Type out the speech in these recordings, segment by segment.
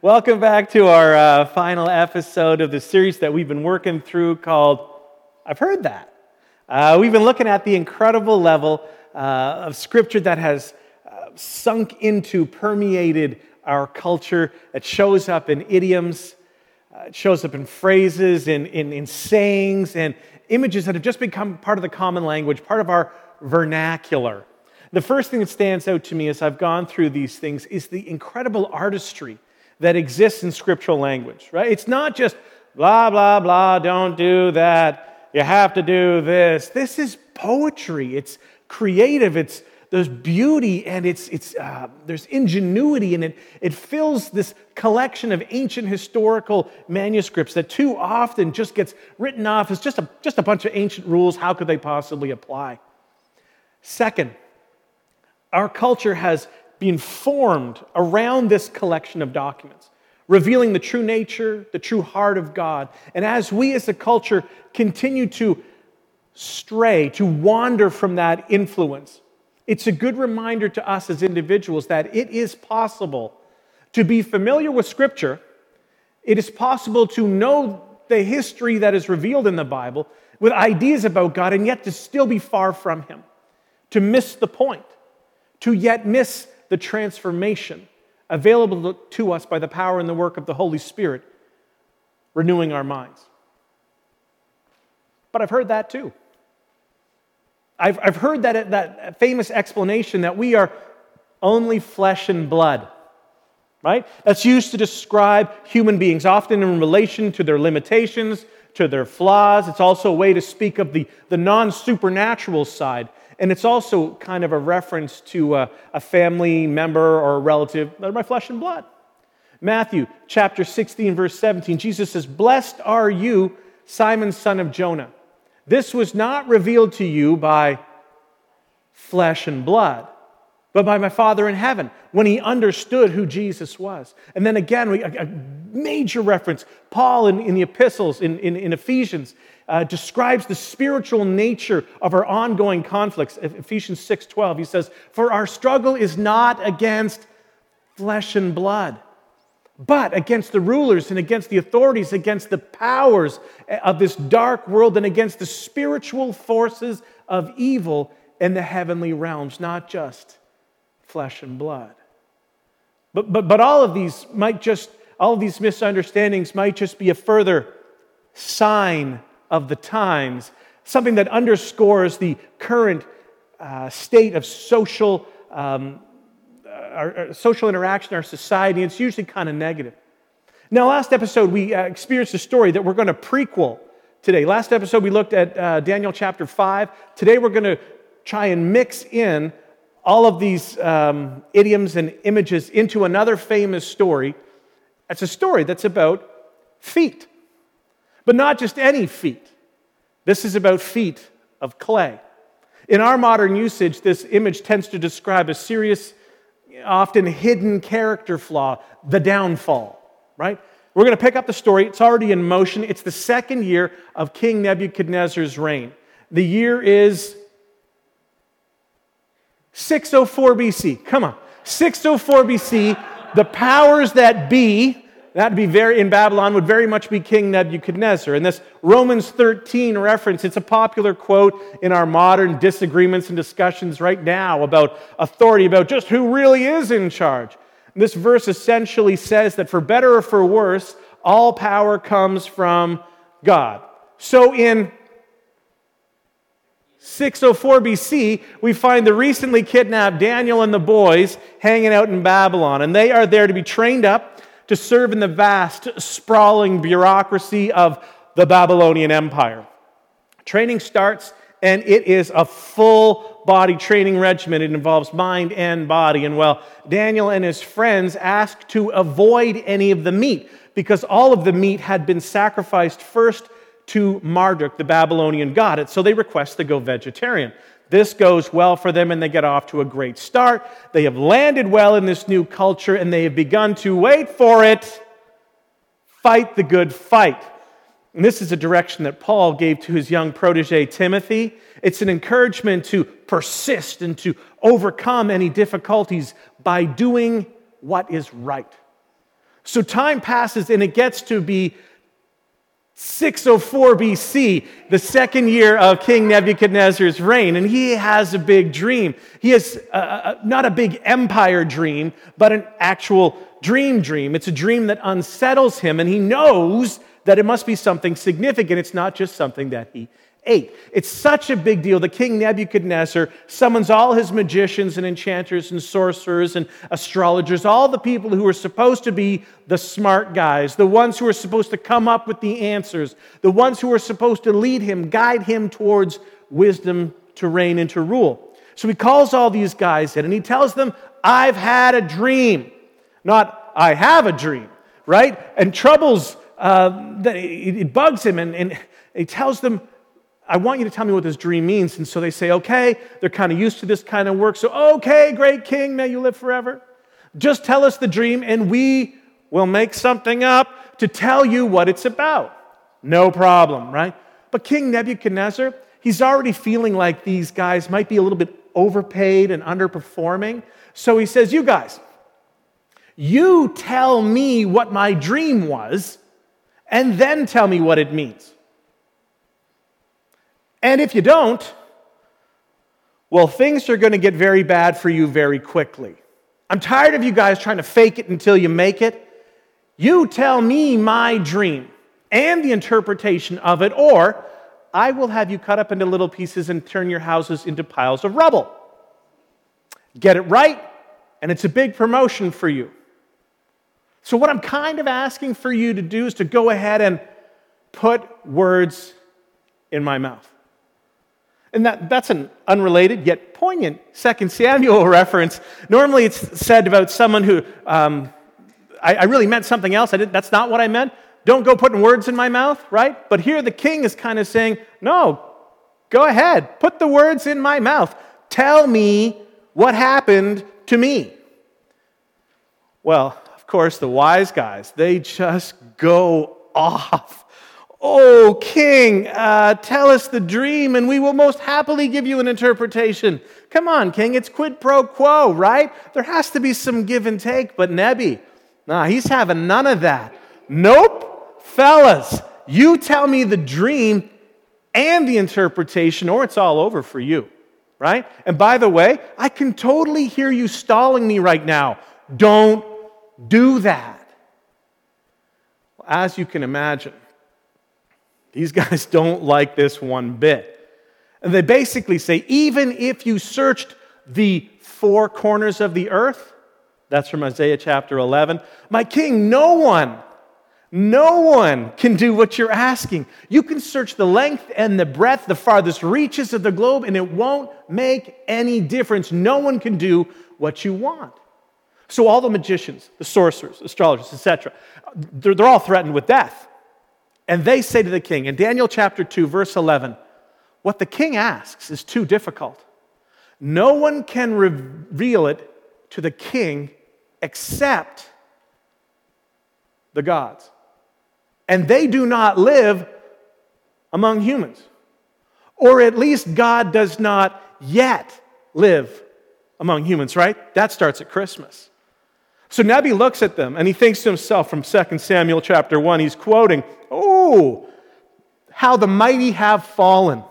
Welcome back to our final episode of the series that we've been working through called I've Heard That. We've been looking at the incredible level of Scripture that has sunk into, permeated our culture. It shows up in idioms, it shows up in phrases, in sayings, and images that have just become part of the common language, part of our vernacular. The first thing that stands out to me as I've gone through these things is the incredible artistry that exists in scriptural language, right? It's not just blah, blah, blah, don't do that, you have to do this. This is poetry. It's creative. There's beauty and there's ingenuity, and it fills this collection of ancient historical manuscripts that too often just gets written off as just a bunch of ancient rules. How could they possibly apply? Second, our culture has been formed around this collection of documents, revealing the true nature, the true heart of God. And as we as a culture continue to stray, to wander from that influence, it's a good reminder to us as individuals that it is possible to be familiar with Scripture. It is possible to know the history that is revealed in the Bible with ideas about God, and yet to still be far from Him, to miss the point, to yet miss the transformation available to us by the power and the work of the Holy Spirit, renewing our minds. But I've heard that too. I've heard that famous explanation that we are only flesh and blood, right? That's used to describe human beings, often in relation to their limitations, to their flaws. It's also a way to speak of the non-supernatural side. And it's also kind of a reference to a family member or a relative. They're my flesh and blood. Matthew chapter 16, verse 17, Jesus says, "Blessed are you, Simon, son of Jonah. This was not revealed to you by flesh and blood, but by my Father in heaven," when he understood who Jesus was. And then again, a major reference, Paul in the epistles, in Ephesians, describes the spiritual nature of our ongoing conflicts. Ephesians 6:12, he says, "For our struggle is not against flesh and blood, but against the rulers and against the authorities, against the powers of this dark world, and against the spiritual forces of evil in the heavenly realms," not just flesh and blood. But all of these misunderstandings might just be a further sign of the times, something that underscores the current state of social our social interaction, our society. It's usually kind of negative. Now, last episode, we experienced a story that we're going to prequel today. Last episode, we looked at Daniel chapter 5. Today, we're going to try and mix in all of these idioms and images into another famous story. It's a story that's about feet, but not just any feet. This is about feet of clay. In our modern usage, this image tends to describe a serious, often hidden character flaw, the downfall, right? We're going to pick up the story. It's already in motion. It's the second year of King Nebuchadnezzar's reign. The year is 604 BC. Come on. 604 BC, the powers that be, in Babylon, would very much be King Nebuchadnezzar. And this Romans 13 reference, it's a popular quote in our modern disagreements and discussions right now about authority, about just who really is in charge. And this verse essentially says that for better or for worse, all power comes from God. So in 604 BC, we find the recently kidnapped Daniel and the boys hanging out in Babylon. And they are there to be trained up to serve in the vast, sprawling bureaucracy of the Babylonian Empire. Training starts, and it is a full-body training regimen. It involves mind and body. And well, Daniel and his friends asked to avoid any of the meat, because all of the meat had been sacrificed first to Marduk, the Babylonian god. And so they request to go vegetarian. This goes well for them, and they get off to a great start. They have landed well in this new culture, and they have begun to, wait for it, fight the good fight. And this is a direction that Paul gave to his young protege, Timothy. It's an encouragement to persist and to overcome any difficulties by doing what is right. So time passes and it gets to be 604 BC, the second year of King Nebuchadnezzar's reign, and he has a big dream. He has not a big empire dream, but an actual dream. It's a dream that unsettles him, and he knows that it must be something significant. It's not just something that he ate. It's such a big deal that King Nebuchadnezzar summons all his magicians and enchanters and sorcerers and astrologers, all the people who are supposed to be the smart guys, the ones who are supposed to come up with the answers, the ones who are supposed to lead him, guide him towards wisdom to reign and to rule. So he calls all these guys in and he tells them, I've had a dream. Not, I have a dream, right? And troubles, it bugs him and he tells them, I want you to tell me what this dream means. And so they say, okay, they're kind of used to this kind of work. So, okay, great king, may you live forever. Just tell us the dream and we will make something up to tell you what it's about. No problem, right? But King Nebuchadnezzar, he's already feeling like these guys might be a little bit overpaid and underperforming. So he says, you guys, you tell me what my dream was and then tell me what it means. And if you don't, well, things are going to get very bad for you very quickly. I'm tired of you guys trying to fake it until you make it. You tell me my dream and the interpretation of it, or I will have you cut up into little pieces and turn your houses into piles of rubble. Get it right, and it's a big promotion for you. So what I'm kind of asking for you to do is to go ahead and put words in my mouth. And that's an unrelated yet poignant 2 Samuel reference. Normally it's said about someone who, I really meant something else. That's not what I meant. Don't go putting words in my mouth, right? But here the king is kind of saying, no, go ahead. Put the words in my mouth. Tell me what happened to me. Well, of course, the wise guys, they just go off. Oh, king, tell us the dream and we will most happily give you an interpretation. Come on, king, it's quid pro quo, right? There has to be some give and take, but Nebi, nah, he's having none of that. Nope, fellas, you tell me the dream and the interpretation or it's all over for you, right? And by the way, I can totally hear you stalling me right now. Don't do that. Well, as you can imagine, these guys don't like this one bit. And they basically say, even if you searched the four corners of the earth, that's from Isaiah chapter 11, my king, no one can do what you're asking. You can search the length and the breadth, the farthest reaches of the globe, and it won't make any difference. No one can do what you want. So all the magicians, the sorcerers, astrologers, etc., they're all threatened with death. And they say to the king, in Daniel chapter 2, verse 11, what the king asks is too difficult. No one can reveal it to the king except the gods. And they do not live among humans. Or at least God does not yet live among humans, right? That starts at Christmas. So Nebi looks at them and he thinks to himself from 2 Samuel chapter 1, he's quoting, oh, how the mighty have fallen.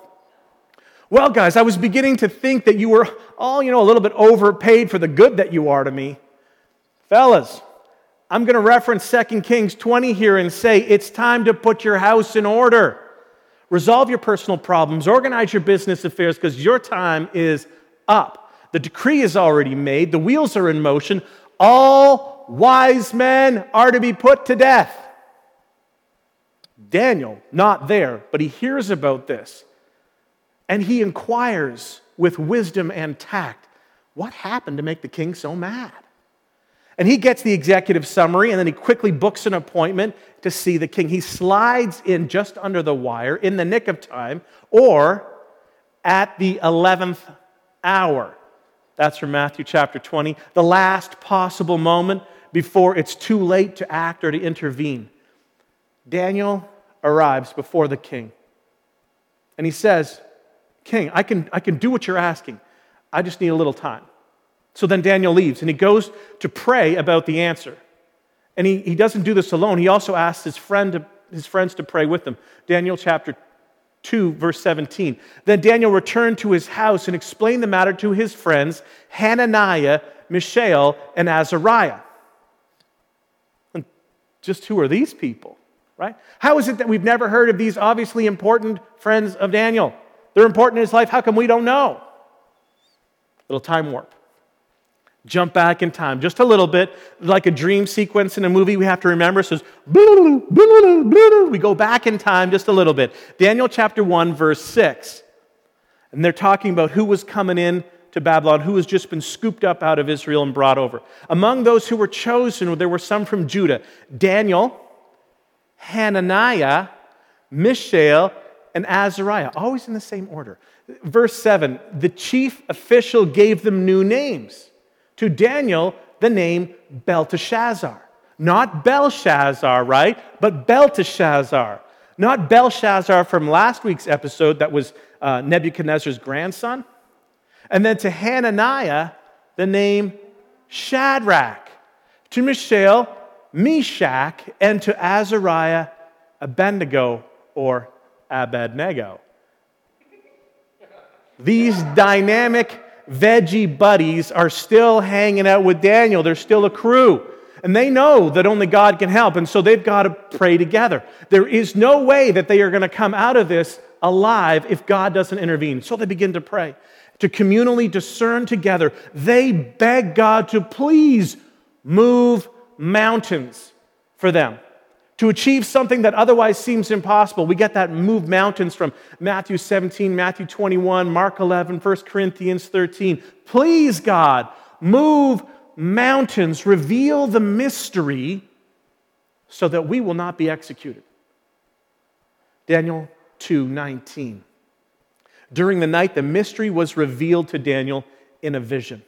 Well, guys, I was beginning to think that you were all, a little bit overpaid for the good that you are to me. Fellas, I'm going to reference 2 Kings 20 here and say, it's time to put your house in order. Resolve your personal problems, organize your business affairs, because your time is up. The decree is already made, the wheels are in motion. All wise men are to be put to death. Daniel, not there, but he hears about this. And he inquires with wisdom and tact, what happened to make the king so mad? And he gets the executive summary, and then he quickly books an appointment to see the king. He slides in just under the wire in the nick of time, or at the 11th hour. That's from Matthew chapter 20. The last possible moment before it's too late to act or to intervene. Daniel arrives before the king. And he says, king, I can do what you're asking. I just need a little time. So then Daniel leaves and he goes to pray about the answer. And he doesn't do this alone. He also asks his friends to pray with him. Daniel chapter 2, verse 17. Then Daniel returned to his house and explained the matter to his friends, Hananiah, Mishael, and Azariah. And just who are these people, right? How is it that we've never heard of these obviously important friends of Daniel? They're important in his life. How come we don't know? Little time warp. Jump back in time just a little bit, like a dream sequence in a movie we have to remember. It says, we go back in time just a little bit. Daniel chapter 1, verse 6. And they're talking about who was coming in to Babylon, who has just been scooped up out of Israel and brought over. Among those who were chosen, there were some from Judah. Daniel, Hananiah, Mishael, and Azariah. Always in the same order. Verse 7, the chief official gave them new names. To Daniel, the name Belteshazzar. Not Belshazzar, right? But Belteshazzar. Not Belshazzar from last week's episode that was Nebuchadnezzar's grandson. And then to Hananiah, the name Shadrach. To Mishael, Meshach. And to Azariah, Abednego or Abednego. These dynamic veggie buddies are still hanging out with Daniel. They're still a crew. And they know that only God can help. And so they've got to pray together. There is no way that they are going to come out of this alive if God doesn't intervene. So they begin to pray, to communally discern together. They beg God to please move mountains for them, to achieve something that otherwise seems impossible. We get that move mountains from Matthew 17, Matthew 21, Mark 11, 1 Corinthians 13. Please, God, move mountains, reveal the mystery so that we will not be executed. Daniel 2:19. During the night, the mystery was revealed to Daniel in a vision.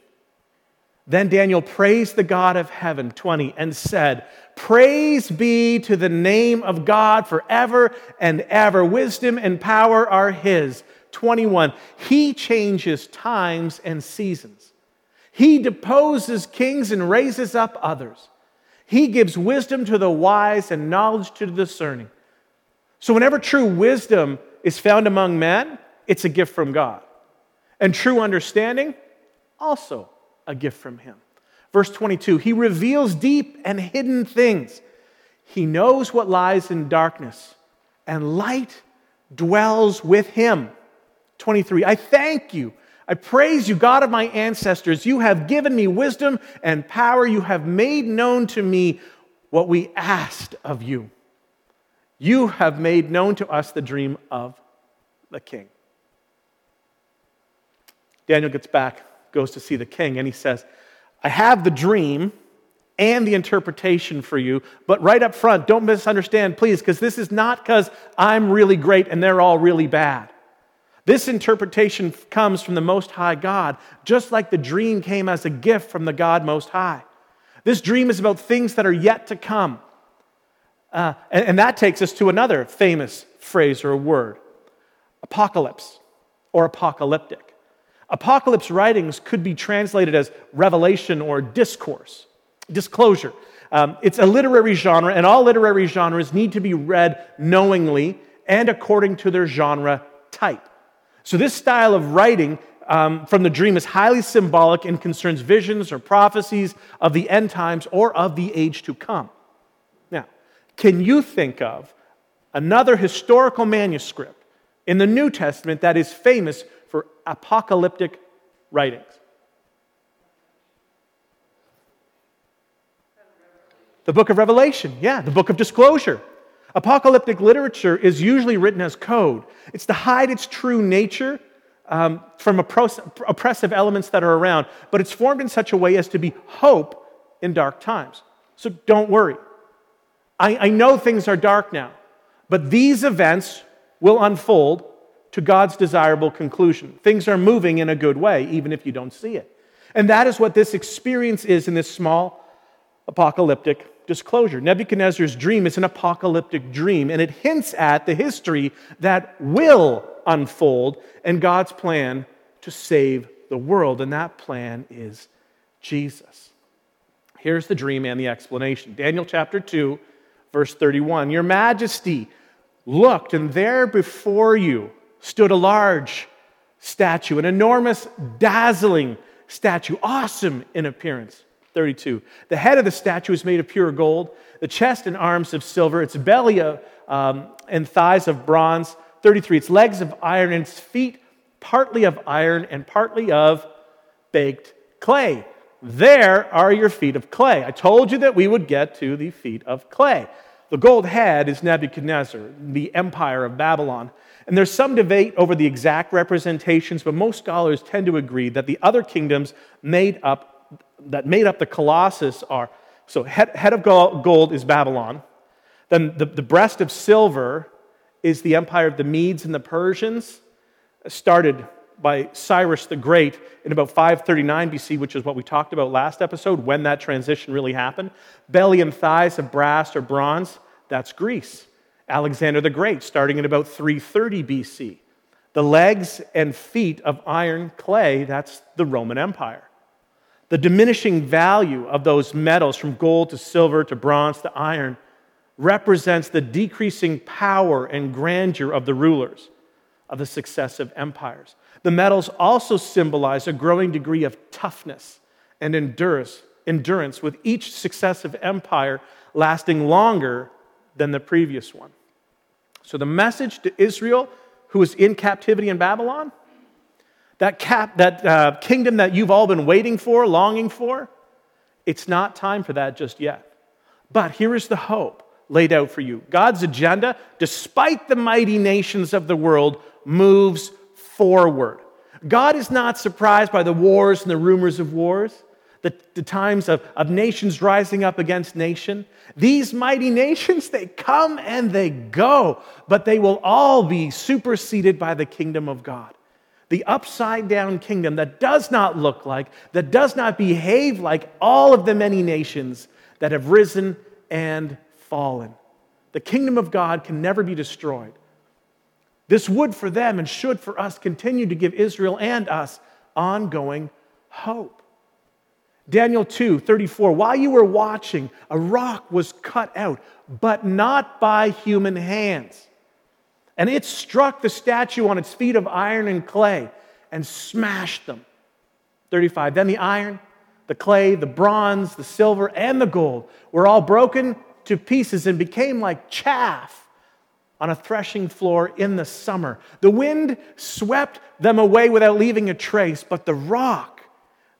Then Daniel praised the God of heaven, 20, and said, "Praise be to the name of God forever and ever. Wisdom and power are his." 21, he changes times and seasons. He deposes kings and raises up others. He gives wisdom to the wise and knowledge to the discerning. So whenever true wisdom is found among men, it's a gift from God. And true understanding, also a gift from him. Verse 22, he reveals deep and hidden things. He knows what lies in darkness, and light dwells with him. 23, I thank you. I praise you, God of my ancestors. You have given me wisdom and power. You have made known to me what we asked of you. You have made known to us the dream of the king. Daniel gets back, goes to see the king, and he says, I have the dream and the interpretation for you, but right up front, don't misunderstand, please, because this is not because I'm really great and they're all really bad. This interpretation comes from the Most High God, just like the dream came as a gift from the God Most High. This dream is about things that are yet to come. And that takes us to another famous phrase or word, apocalypse or apocalyptic. Apocalypse writings could be translated as revelation or discourse, disclosure. It's a literary genre, and all literary genres need to be read knowingly and according to their genre type. So this style of writing from the dream is highly symbolic and concerns visions or prophecies of the end times or of the age to come. Now, can you think of another historical manuscript in the New Testament that is famous for apocalyptic writings? The book of Revelation, yeah, the book of disclosure. Apocalyptic literature is usually written as code. It's to hide its true nature from oppressive elements that are around, but it's formed in such a way as to be hope in dark times. So don't worry. I know things are dark now, but these events will unfold to God's desirable conclusion. Things are moving in a good way, even if you don't see it. And that is what this experience is in this small apocalyptic disclosure. Nebuchadnezzar's dream is an apocalyptic dream, and it hints at the history that will unfold and God's plan to save the world, and that plan is Jesus. Here's the dream and the explanation. Daniel chapter 2, verse 31. Your Majesty looked, and there before you stood a large statue, an enormous, dazzling statue, awesome in appearance. 32. The head of the statue is made of pure gold, the chest and arms of silver, its belly and thighs of bronze. 33. Its legs of iron, and its feet partly of iron and partly of baked clay. There are your feet of clay. I told you that we would get to the feet of clay. The gold head is Nebuchadnezzar, the empire of Babylon. And there's some debate over the exact representations, but most scholars tend to agree that the other kingdoms made up the Colossus are, so head of gold is Babylon, then the breast of silver is the empire of the Medes and the Persians, started by Cyrus the Great in about 539 BC, which is what we talked about last episode, when that transition really happened. Belly and thighs of brass or bronze, that's Greece. Alexander the Great, starting at about 330 BC. The legs and feet of iron clay, that's the Roman Empire. The diminishing value of those metals from gold to silver to bronze to iron represents the decreasing power and grandeur of the rulers of the successive empires. The metals also symbolize a growing degree of toughness and endurance, with each successive empire lasting longer than the previous one. So the message to Israel, who is in captivity in Babylon, that kingdom that you've all been waiting for, longing for, it's not time for that just yet. But here is the hope laid out for you. God's agenda, despite the mighty nations of the world, moves forward. God is not surprised by the wars and the rumors of wars, the times of nations rising up against nation. These mighty nations, they come and they go, but they will all be superseded by the kingdom of God. The upside-down kingdom that does not look like, that does not behave like all of the many nations that have risen and fallen. The kingdom of God can never be destroyed. This would for them and should for us continue to give Israel and us ongoing hope. Daniel 2, 34, while you were watching, a rock was cut out, but not by human hands. And it struck the statue on its feet of iron and clay and smashed them. 35, then the iron, the clay, the bronze, the silver, and the gold were all broken to pieces and became like chaff on a threshing floor in the summer. The wind swept them away without leaving a trace, but the rock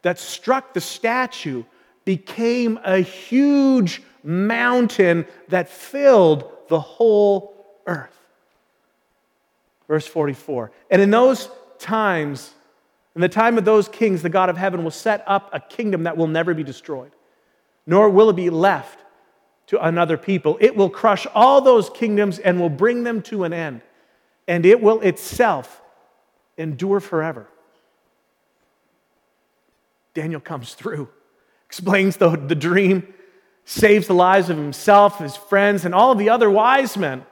that struck the statue became a huge mountain that filled the whole earth. Verse 44, and in those times, in the time of those kings, the God of heaven will set up a kingdom that will never be destroyed, nor will it be left to another people. It will crush all those kingdoms and will bring them to an end, and it will itself endure forever. Daniel comes through, explains the dream, saves the lives of himself, his friends, and all of the other wise men.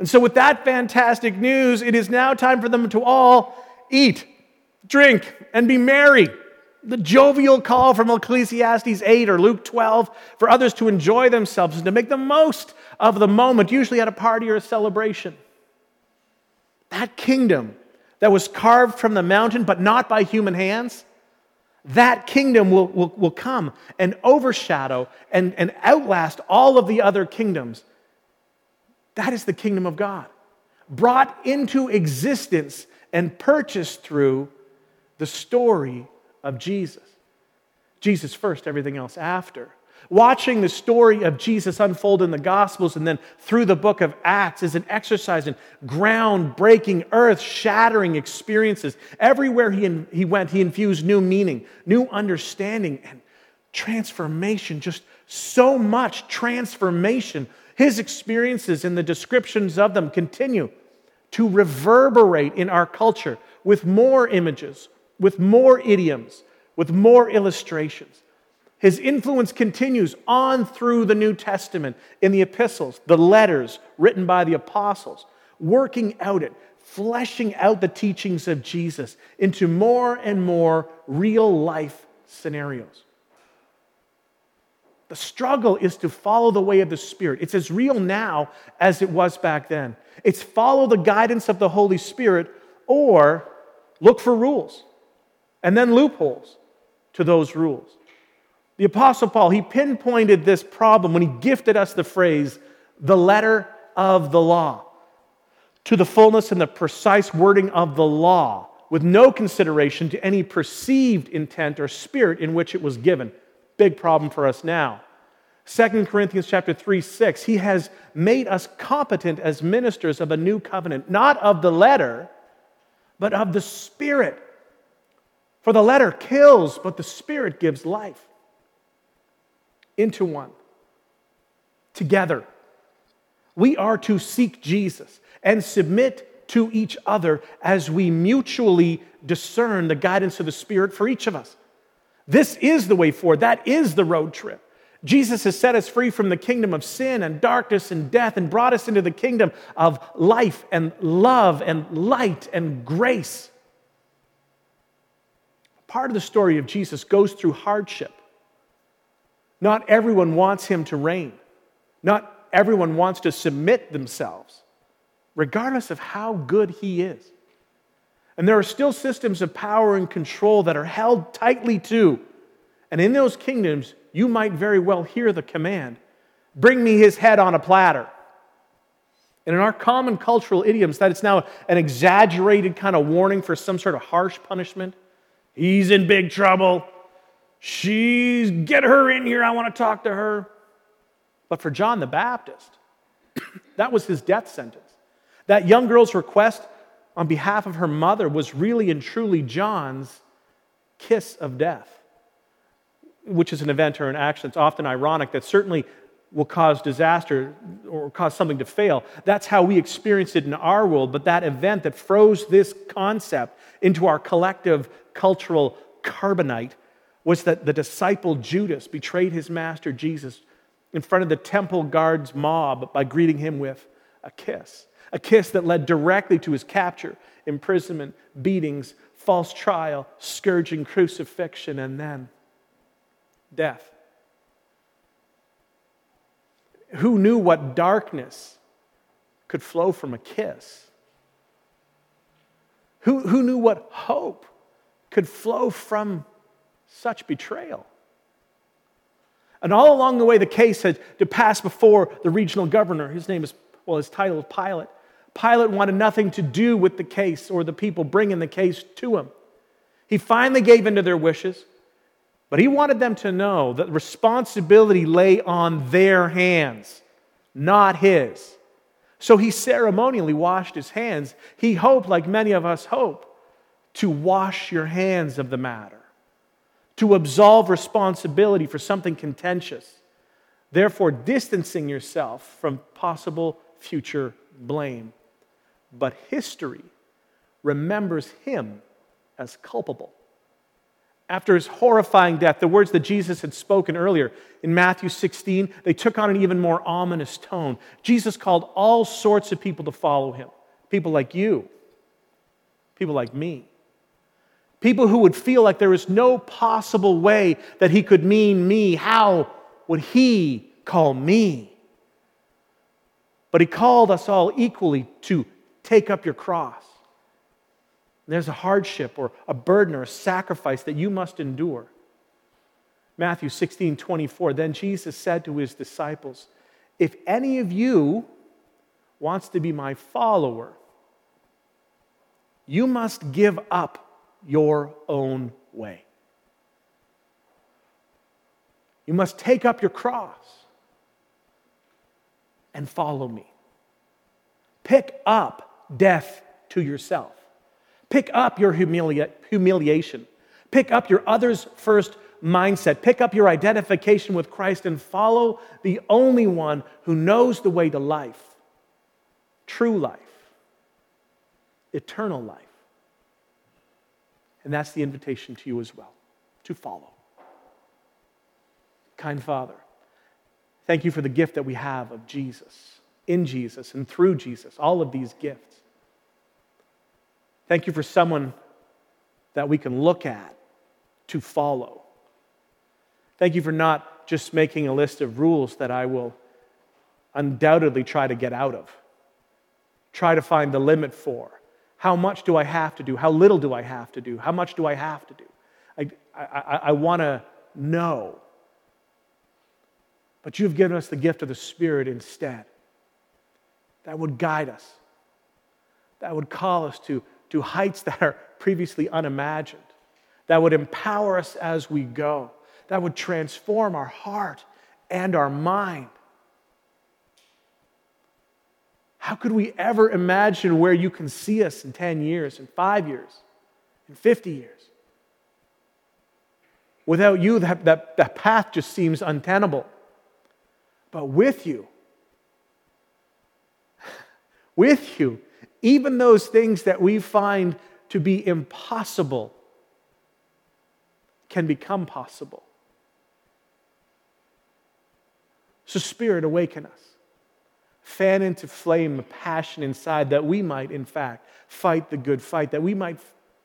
And so with that fantastic news, it is now time for them to all eat, drink, and be merry. The jovial call from Ecclesiastes 8 or Luke 12 for others to enjoy themselves and to make the most of the moment, usually at a party or a celebration. That kingdom that was carved from the mountain but not by human hands, that kingdom will come and overshadow and outlast all of the other kingdoms. That is the kingdom of God, brought into existence and purchased through the story of Jesus. Jesus first, everything else after. Watching the story of Jesus unfold in the Gospels and then through the book of Acts is an exercise in ground-breaking, earth-shattering experiences. Everywhere he went, he infused new meaning, new understanding, and transformation, just so much transformation. His experiences and the descriptions of them continue to reverberate in our culture with more images, with more idioms, with more illustrations. His influence continues on through the New Testament in the epistles, the letters written by the apostles, working out fleshing out the teachings of Jesus into more and more real-life scenarios. The struggle is to follow the way of the Spirit. It's as real now as it was back then. It's follow the guidance of the Holy Spirit or look for rules and then loopholes to those rules. The Apostle Paul, he pinpointed this problem when he gifted us the phrase, the letter of the law, to the fullness and the precise wording of the law, with no consideration to any perceived intent or spirit in which it was given. Big problem for us now. 2 Corinthians chapter 3:6, he has made us competent as ministers of a new covenant, not of the letter, but of the Spirit. For the letter kills, but the Spirit gives life. Into one. Together. We are to seek Jesus and submit to each other as we mutually discern the guidance of the Spirit for each of us. This is the way forward. That is the road trip. Jesus has set us free from the kingdom of sin and darkness and death and brought us into the kingdom of life and love and light and grace. Part of the story of Jesus goes through hardship. Not everyone wants him to reign. Not everyone wants to submit themselves, regardless of how good he is. And there are still systems of power and control that are held tightly to. And in those kingdoms, you might very well hear the command, bring me his head on a platter. And in our common cultural idioms, that it's now an exaggerated kind of warning for some sort of harsh punishment. He's in big trouble. She's, get her in here, I want to talk to her. But for John the Baptist, that was his death sentence. That young girl's request on behalf of her mother was really and truly John's kiss of death, which is an event or an action that's often ironic that certainly will cause disaster or cause something to fail. That's how we experienced it in our world, but that event that froze this concept into our collective cultural carbonite was that the disciple Judas betrayed his master Jesus in front of the temple guards' mob by greeting him with a kiss that led directly to his capture, imprisonment, beatings, false trial, scourging, crucifixion, and then death. Who knew what darkness could flow from a kiss? Who knew what hope could flow from such betrayal? And all along the way, the case had to pass before the regional governor. His name is, well, his title is Pilate. Pilate wanted nothing to do with the case or the people bringing the case to him. He finally gave in to their wishes. But he wanted them to know that responsibility lay on their hands, not his. So he ceremonially washed his hands. He hoped, like many of us hope, to wash your hands of the matter, to absolve responsibility for something contentious, therefore distancing yourself from possible future blame. But history remembers him as culpable. After his horrifying death, the words that Jesus had spoken earlier in Matthew 16, they took on an even more ominous tone. Jesus called all sorts of people to follow him. People like you. People like me. People who would feel like there was no possible way that he could mean me. How would he call me? But he called us all equally to take up your cross. There's a hardship or a burden or a sacrifice that you must endure. Matthew 16:24, then Jesus said to his disciples, if any of you wants to be my follower, you must give up your own way. You must take up your cross and follow me. Pick up death to yourself. Pick up your humiliation. Pick up your others first mindset. Pick up your identification with Christ and follow the only one who knows the way to life, true life, eternal life. And that's the invitation to you as well, to follow. Kind Father, thank you for the gift that we have of Jesus, in Jesus and through Jesus, all of these gifts. Thank you for someone that we can look at to follow. Thank you for not just making a list of rules that I will undoubtedly try to get out of, try to find the limit for. How much do I have to do? How little do I have to do? How much do I have to do? I want to know. But you've given us the gift of the Spirit instead. That would guide us. That would call us to heights that are previously unimagined. That would empower us as we go. That would transform our heart and our mind. How could we ever imagine where you can see us in 10 years, in 5 years, in 50 years? Without you, that path just seems untenable. But with you, even those things that we find to be impossible can become possible. So, Spirit, awaken us. Fan into flame the passion inside that we might, in fact, fight the good fight, that we might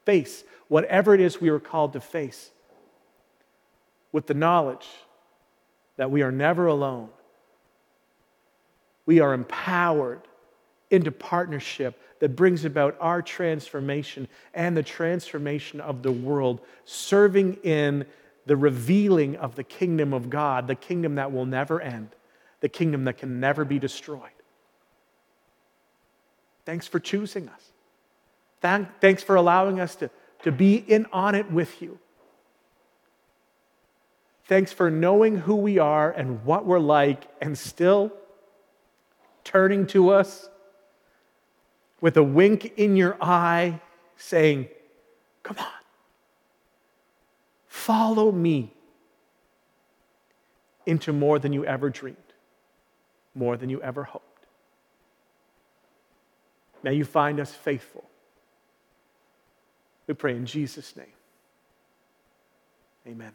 face whatever it is we were called to face with the knowledge that we are never alone. We are empowered into partnership that brings about our transformation and the transformation of the world, serving in the revealing of the kingdom of God, the kingdom that will never end. The kingdom that can never be destroyed. Thanks for choosing us. Thanks for allowing us to be in on it with you. Thanks for knowing who we are and what we're like and still turning to us with a wink in your eye saying, come on, follow me into more than you ever dreamed. More than you ever hoped. May you find us faithful. We pray in Jesus' name. Amen.